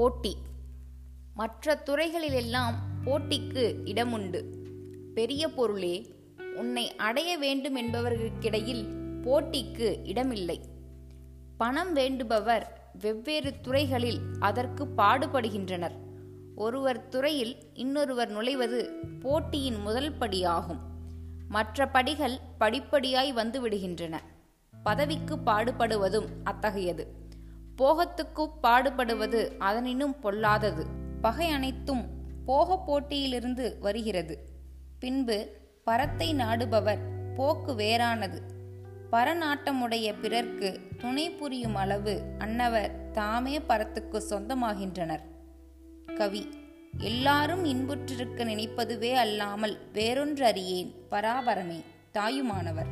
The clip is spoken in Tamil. போட்டி. மற்ற துறைகளிலெல்லாம் போட்டிக்கு இடமுண்டு. பெரிய பொருளே, உன்னை அடைய வேண்டும் என்பவர்களுக்கிடையில் போட்டிக்கு இடமில்லை. பணம் வேண்டுபவர் வெவ்வேறு துறைகளில் அதற்கு பாடுபடுகின்றனர். ஒருவர் துறையில் இன்னொருவர் நுழைவது போட்டியின் முதல் படியாகும். மற்ற படிகள் படிப்படியாய் வந்துவிடுகின்றன. பதவிக்கு பாடுபடுவதும் அத்தகையது. போகத்துக்கு பாடுபடுவது அதனினும் பொல்லாதது. பகை அனைத்தும் போக போட்டியிலிருந்து வருகிறது. பின்பு பரத்தை நாடுபவர் போக்கு வேறானது. பரநாட்டமுடைய பிறர்க்கு துணை புரியும் அளவு அன்னவர் தாமே பரத்துக்கு சொந்தமாகின்றனர். கவி: எல்லாரும் இன்புற்றிருக்க நினைப்பதுவே அல்லாமல் வேறொன்று அறியேன் பராபரமே தாயுமானவர்.